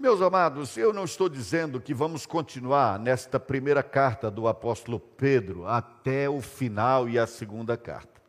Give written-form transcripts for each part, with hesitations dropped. Meus amados, eu não estou dizendo que vamos continuar nesta primeira carta do apóstolo Pedro até o final e a segunda carta.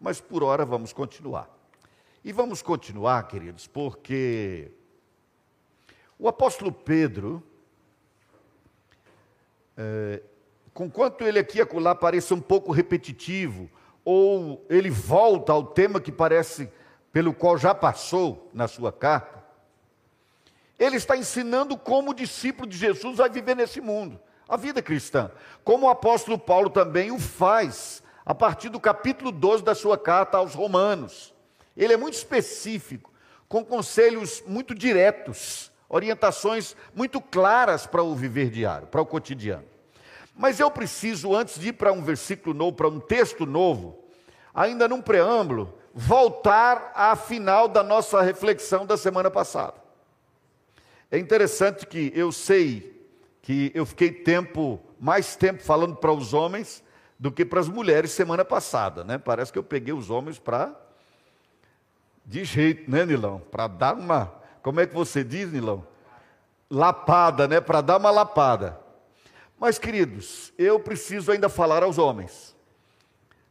Mas por ora vamos continuar. E vamos continuar, queridos, porque o apóstolo Pedro, conquanto ele aqui e acolá pareça um pouco repetitivo, ou ele volta ao tema que parece, pelo qual já passou na sua carta, ele está ensinando como o discípulo de Jesus vai viver nesse mundo, a vida cristã, como o apóstolo Paulo também o faz, a partir do capítulo 12 da sua carta aos Romanos. Ele é muito específico, com conselhos muito diretos, orientações muito claras para o viver diário, para o cotidiano. Mas eu preciso, antes de ir para um versículo novo, para um texto novo, ainda num preâmbulo, voltar à final da nossa reflexão da semana passada. É interessante que eu sei que eu fiquei mais tempo falando para os homens do que para as mulheres semana passada, né? Parece que eu peguei os homens para... de jeito, né, Nilão? Para dar uma... como é que você diz, Nilão? Lapada, né? Para dar uma lapada. Mas, queridos, eu preciso ainda falar aos homens,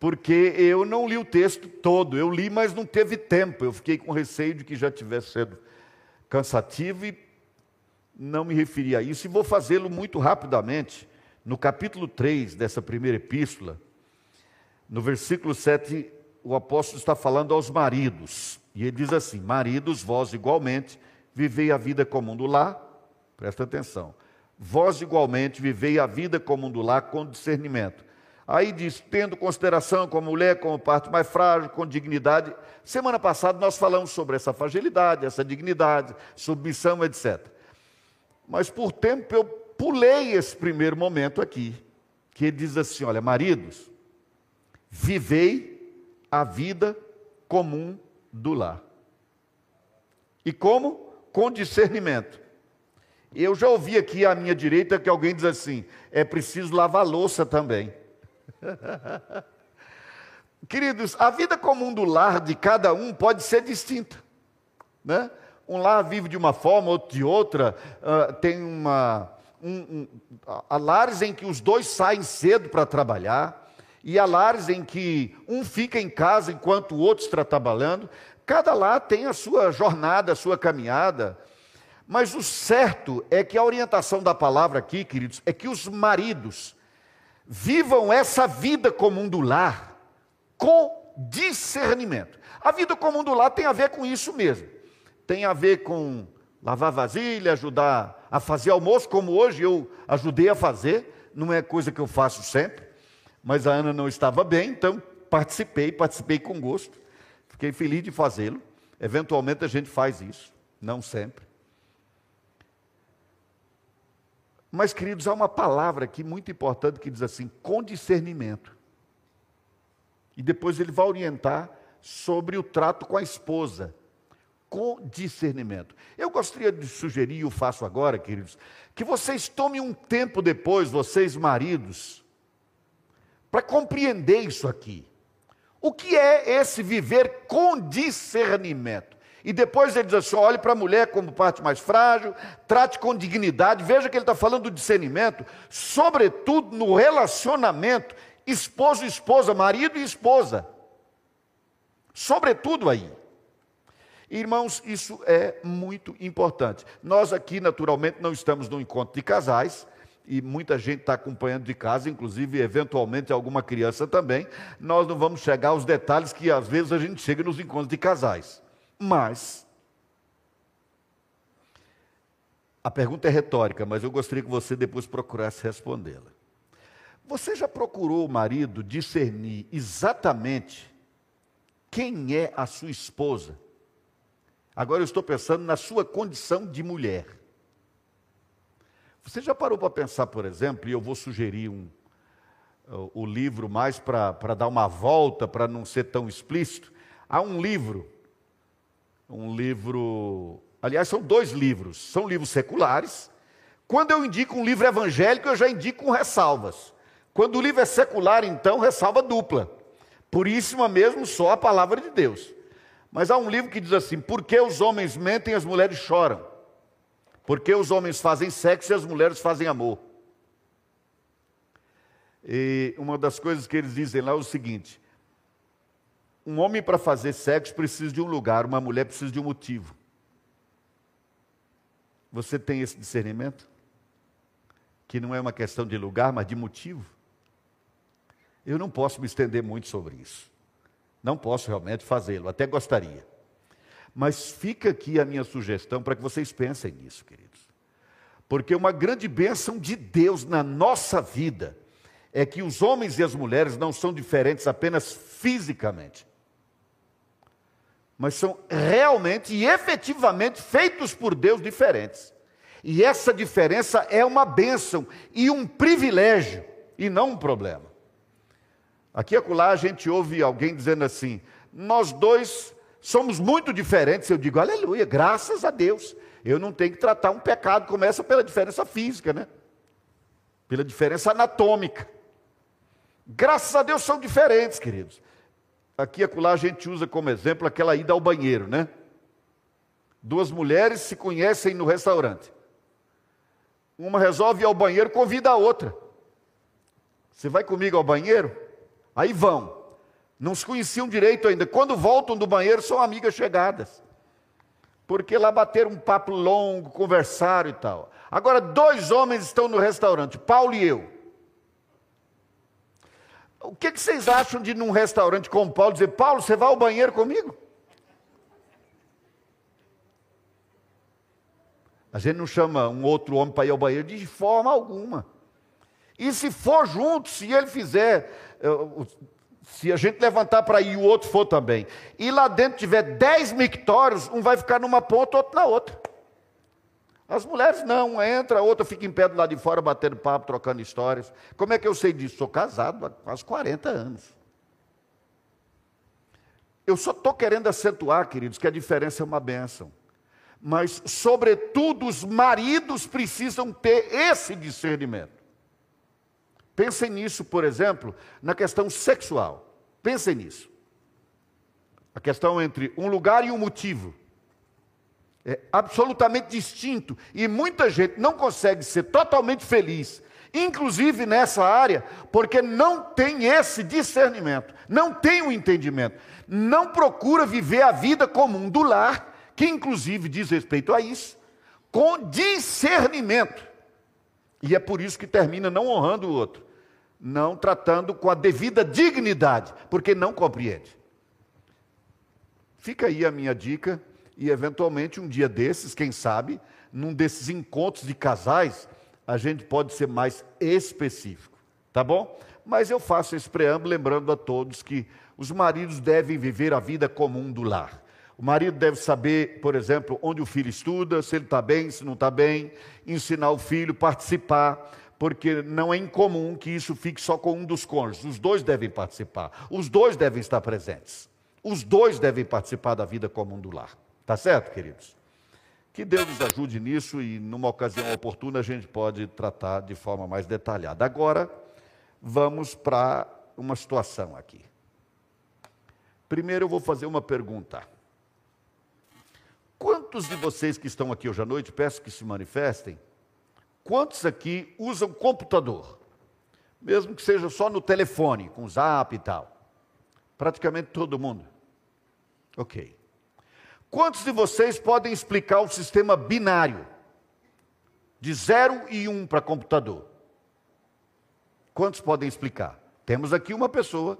porque eu não li o texto todo, eu li, mas não teve tempo, eu fiquei com receio de que já tivesse sido cansativo e não me referi a isso, e vou fazê-lo muito rapidamente. No capítulo 3 dessa primeira epístola, no versículo 7, o apóstolo está falando aos maridos, e ele diz assim: maridos, vós igualmente vivei a vida comum do lar, presta atenção, vós igualmente vivei a vida comum do lar com discernimento. Aí diz, tendo consideração como mulher, como parte mais frágil, com dignidade. Semana passada nós falamos sobre essa fragilidade, essa dignidade, submissão, etc. Mas por tempo eu pulei esse primeiro momento aqui, que ele diz assim, olha, maridos, vivei a vida comum do lar. E como? Com discernimento. Eu já ouvi aqui à minha direita que alguém diz assim, é preciso lavar louça também. Queridos, a vida comum do lar de cada um pode ser distinta, né? Um lar vive de uma forma, outro de outra. Há lares em que os dois saem cedo para trabalhar, e há lares em que um fica em casa enquanto o outro está trabalhando. Cada lar tem a sua jornada, a sua caminhada. Mas o certo é que a orientação da palavra aqui, queridos, é que os maridos vivam essa vida comum do lar com discernimento. A vida comum do lar tem a ver com isso mesmo. Tem a ver com lavar vasilha, ajudar a fazer almoço, como hoje eu ajudei a fazer. Não é coisa que eu faço sempre, mas a Ana não estava bem, então participei com gosto. Fiquei feliz de fazê-lo. Eventualmente a gente faz isso, não sempre. Mas, queridos, há uma palavra aqui muito importante que diz assim, com discernimento. E depois ele vai orientar sobre o trato com a esposa, com discernimento. Eu gostaria de sugerir, e o faço agora, queridos, que vocês tomem um tempo depois, vocês maridos, para compreender isso aqui. O que é esse viver com discernimento? E depois ele diz assim, olhe para a mulher como parte mais frágil, trate com dignidade. Veja que ele está falando do discernimento, sobretudo no relacionamento esposo e esposa, marido e esposa. Sobretudo aí. Irmãos, isso é muito importante. Nós aqui, naturalmente, não estamos num encontro de casais, e muita gente está acompanhando de casa, inclusive, eventualmente, alguma criança também. Nós não vamos chegar aos detalhes que, às vezes, a gente chega nos encontros de casais. Mas, a pergunta é retórica, mas eu gostaria que você depois procurasse respondê-la. Você já procurou o marido discernir exatamente quem é a sua esposa? Agora eu estou pensando na sua condição de mulher. Você já parou para pensar, por exemplo, e eu vou sugerir o livro mais para dar uma volta, para não ser tão explícito. Há um livro, aliás, são dois livros, são livros seculares. Quando eu indico um livro evangélico, eu já indico com ressalvas. Quando o livro é secular, então, ressalva dupla. Puríssima mesmo, só a palavra de Deus. Mas há um livro que diz assim, por que os homens mentem e as mulheres choram? Porque os homens fazem sexo e as mulheres fazem amor. E uma das coisas que eles dizem lá é o seguinte: um homem para fazer sexo precisa de um lugar, uma mulher precisa de um motivo. Você tem esse discernimento? Que não é uma questão de lugar, mas de motivo. Eu não posso me estender muito sobre isso. Não posso realmente fazê-lo, até gostaria. Mas fica aqui a minha sugestão para que vocês pensem nisso, queridos. Porque uma grande bênção de Deus na nossa vida é que os homens e as mulheres não são diferentes apenas fisicamente, mas são realmente e efetivamente feitos por Deus diferentes. E essa diferença é uma bênção e um privilégio, e não um problema. Aqui e acolá a gente ouve alguém dizendo assim: nós dois somos muito diferentes. Eu digo, aleluia, graças a Deus. Eu não tenho que tratar um pecado, começa pela diferença física, né? Pela diferença anatômica. Graças a Deus são diferentes, queridos. Aqui e acolá a gente usa como exemplo aquela ida ao banheiro, né? Duas mulheres se conhecem no restaurante. Uma resolve ir ao banheiro, convida a outra. Você vai comigo ao banheiro? Aí vão. Não se conheciam direito ainda. Quando voltam do banheiro, são amigas chegadas. Porque lá bateram um papo longo, conversaram e tal. Agora, dois homens estão no restaurante, Paulo e eu. O que vocês acham de ir num restaurante com o Paulo dizer: Paulo, você vai ao banheiro comigo? A gente não chama um outro homem para ir ao banheiro de forma alguma. E se for junto, se ele fizer, se a gente levantar para ir e o outro for também, e lá dentro tiver 10 mictórios, um vai ficar numa ponta, outro na outra. As mulheres não, uma entra, a outra fica em pé do lado de fora, batendo papo, trocando histórias. Como é que eu sei disso? Sou casado há quase 40 anos. Eu só estou querendo acentuar, queridos, que a diferença é uma bênção. Mas, sobretudo, os maridos precisam ter esse discernimento. Pensem nisso, por exemplo, na questão sexual. Pensem nisso. A questão entre um lugar e um motivo é absolutamente distinto. E muita gente não consegue ser totalmente feliz, inclusive nessa área, porque não tem esse discernimento, não tem o entendimento, não procura viver a vida comum do lar, que inclusive diz respeito a isso, com discernimento. E é por isso que termina não honrando o outro, não tratando com a devida dignidade, porque não compreende. Fica aí a minha dica, e eventualmente um dia desses, quem sabe, num desses encontros de casais, a gente pode ser mais específico, tá bom? Mas eu faço esse preâmbulo lembrando a todos que os maridos devem viver a vida comum do lar. O marido deve saber, por exemplo, onde o filho estuda, se ele está bem, se não está bem, ensinar o filho, participar, porque não é incomum que isso fique só com um dos cônjuges. Os dois devem participar, os dois devem estar presentes, os dois devem participar da vida comum do lar. Tá certo, queridos? Que Deus nos ajude nisso, e numa ocasião oportuna a gente pode tratar de forma mais detalhada. Agora, vamos para uma situação aqui. Primeiro eu vou fazer uma pergunta. Quantos de vocês que estão aqui hoje à noite, peço que se manifestem, quantos aqui usam computador? Mesmo que seja só no telefone, com zap e tal. Praticamente todo mundo. Ok. Quantos de vocês podem explicar o sistema binário? De 0 e 1 para computador. Quantos podem explicar? Temos aqui uma pessoa.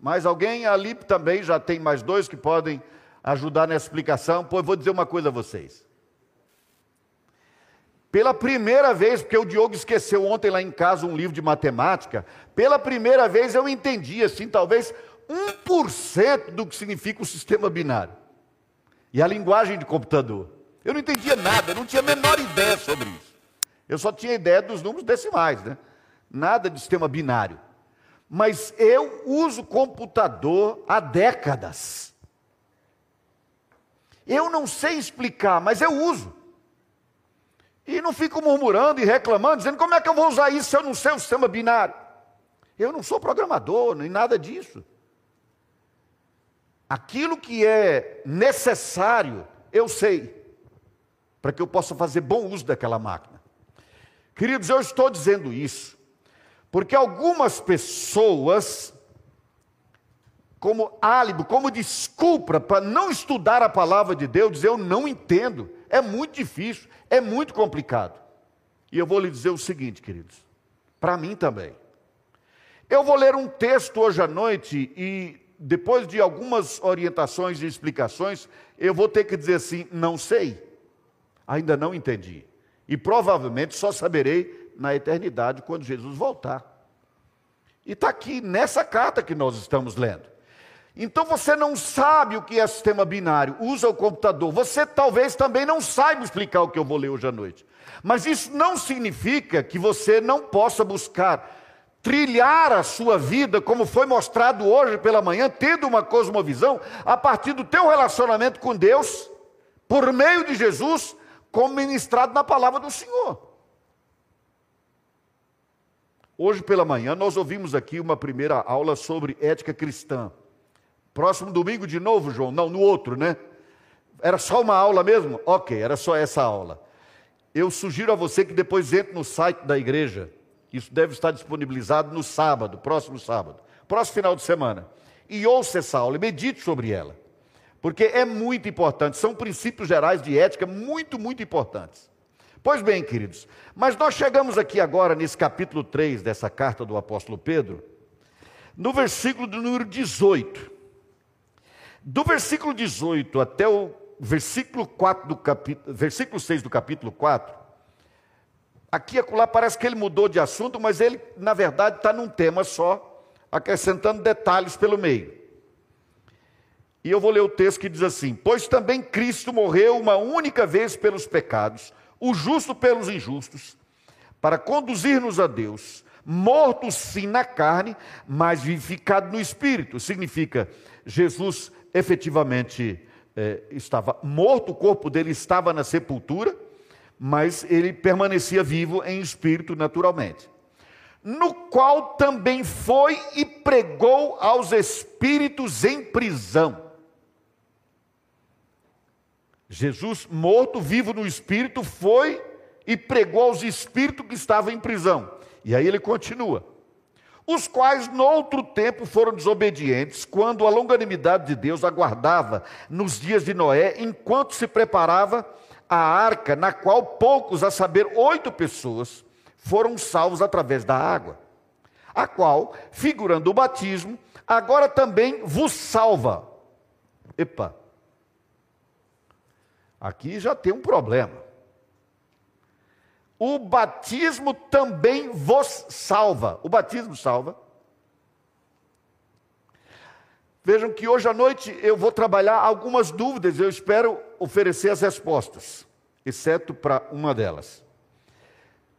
Mais alguém? Ali também já tem mais dois que podem ajudar nessa explicação. Pô, eu vou dizer uma coisa a vocês. Pela primeira vez, porque o Diogo esqueceu ontem lá em casa um livro de matemática, pela primeira vez eu entendi, assim, talvez 1% do que significa o sistema binário e a linguagem de computador. Eu não entendia nada, eu não tinha a menor ideia sobre isso. Eu só tinha ideia dos números decimais, né? Nada de sistema binário. Mas eu uso computador há décadas. Eu não sei explicar, mas eu uso. E não fico murmurando e reclamando, dizendo: como é que eu vou usar isso se eu não sei o sistema binário? Eu não sou programador, nem nada disso. Aquilo que é necessário, eu sei. para que eu possa fazer bom uso daquela máquina. Queridos, eu estou dizendo isso porque algumas pessoas, como álibi, como desculpa para não estudar a palavra de Deus, dizer eu não entendo, é muito difícil, é muito complicado. E eu vou lhe dizer o seguinte, queridos, para mim também. Eu vou ler um texto hoje à noite e depois de algumas orientações e explicações, eu vou ter que dizer assim, não sei, ainda não entendi. E provavelmente só saberei na eternidade, quando Jesus voltar. E está aqui, nessa carta que nós estamos lendo. Então você não sabe o que é sistema binário, usa o computador. Você talvez também não saiba explicar o que eu vou ler hoje à noite. Mas isso não significa que você não possa buscar trilhar a sua vida, como foi mostrado hoje pela manhã, tendo uma cosmovisão, a partir do teu relacionamento com Deus, por meio de Jesus, como ministrado na palavra do Senhor. Hoje pela manhã nós ouvimos aqui uma primeira aula sobre ética cristã. Próximo domingo de novo, João? Não, no outro, né? Era só uma aula mesmo? Ok, era só essa aula. Eu sugiro a você que depois entre no site da igreja. Isso deve estar disponibilizado no sábado, próximo sábado, próximo final de semana. E ouça essa aula e medite sobre ela, porque é muito importante. São princípios gerais de ética muito, muito importantes. Pois bem, queridos, mas nós chegamos aqui agora nesse capítulo 3 dessa carta do apóstolo Pedro, no versículo do número 18. Do versículo 18 até o versículo 4 do capítulo, versículo 6 do capítulo 4, aqui e acolá parece que ele mudou de assunto, mas ele, na verdade, está num tema só, acrescentando detalhes pelo meio. E eu vou ler o texto que diz assim: pois também Cristo morreu uma única vez pelos pecados, o justo pelos injustos, para conduzir-nos a Deus, morto sim na carne, mas vivificado no Espírito. Significa, Jesus efetivamente estava morto, o corpo dele estava na sepultura, mas ele permanecia vivo em espírito naturalmente, no qual também foi e pregou aos espíritos em prisão. Jesus, morto, vivo no espírito, foi e pregou aos espíritos que estavam em prisão. E aí ele continua: os quais noutro tempo foram desobedientes, quando a longanimidade de Deus aguardava nos dias de Noé, enquanto se preparava a arca, na qual poucos, a saber, 8 pessoas, foram salvos através da água, a qual, figurando o batismo, agora também vos salva. Epa, aqui já tem um problema. O batismo também vos salva. O batismo salva. Vejam que hoje à noite eu vou trabalhar algumas dúvidas, eu espero oferecer as respostas, exceto para uma delas.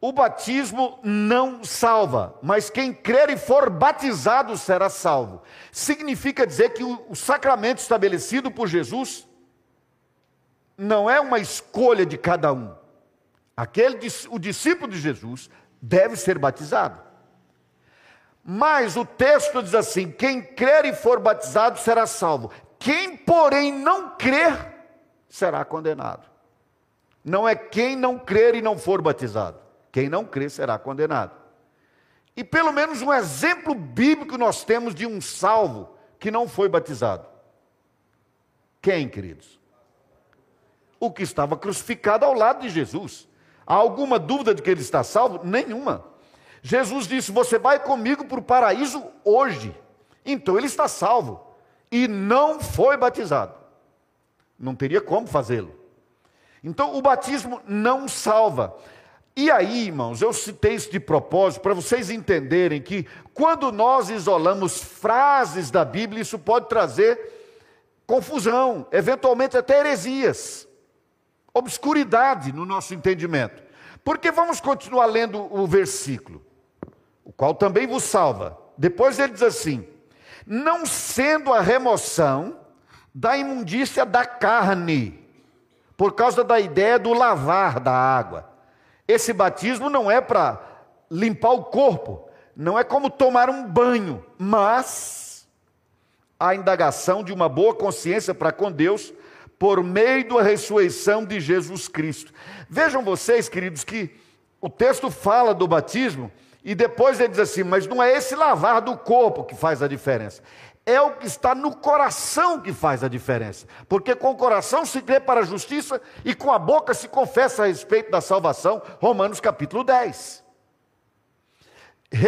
O batismo não salva, mas quem crer e for batizado será salvo. Significa dizer que o sacramento estabelecido por Jesus não é uma escolha de cada um. O discípulo de Jesus deve ser batizado. Mas o texto diz assim: quem crer e for batizado será salvo, quem porém não crer será condenado. Não é quem não crer e não for batizado, quem não crer será condenado. E pelo menos um exemplo bíblico nós temos de um salvo que não foi batizado. Quem, queridos? O que estava crucificado ao lado de Jesus. Há alguma dúvida de que ele está salvo? Nenhuma. Jesus disse: você vai comigo para o paraíso hoje. Então ele está salvo. E não foi batizado. Não teria como fazê-lo. Então o batismo não salva. E aí, irmãos, eu citei isso de propósito para vocês entenderem que quando nós isolamos frases da Bíblia, isso pode trazer confusão, eventualmente até heresias, obscuridade no nosso entendimento. Porque vamos continuar lendo o versículo, o qual também vos salva. Depois ele diz assim: não sendo a remoção da imundícia da carne, por causa da ideia do lavar da água. Esse batismo não é para limpar o corpo, não é como tomar um banho, mas a indagação de uma boa consciência para com Deus, por meio da ressurreição de Jesus Cristo. Vejam vocês, queridos, que o texto fala do batismo, e depois ele diz assim, mas não é esse lavar do corpo que faz a diferença, é o que está no coração que faz a diferença, porque com o coração se crê para a justiça, e com a boca se confessa a respeito da salvação, Romanos capítulo 10.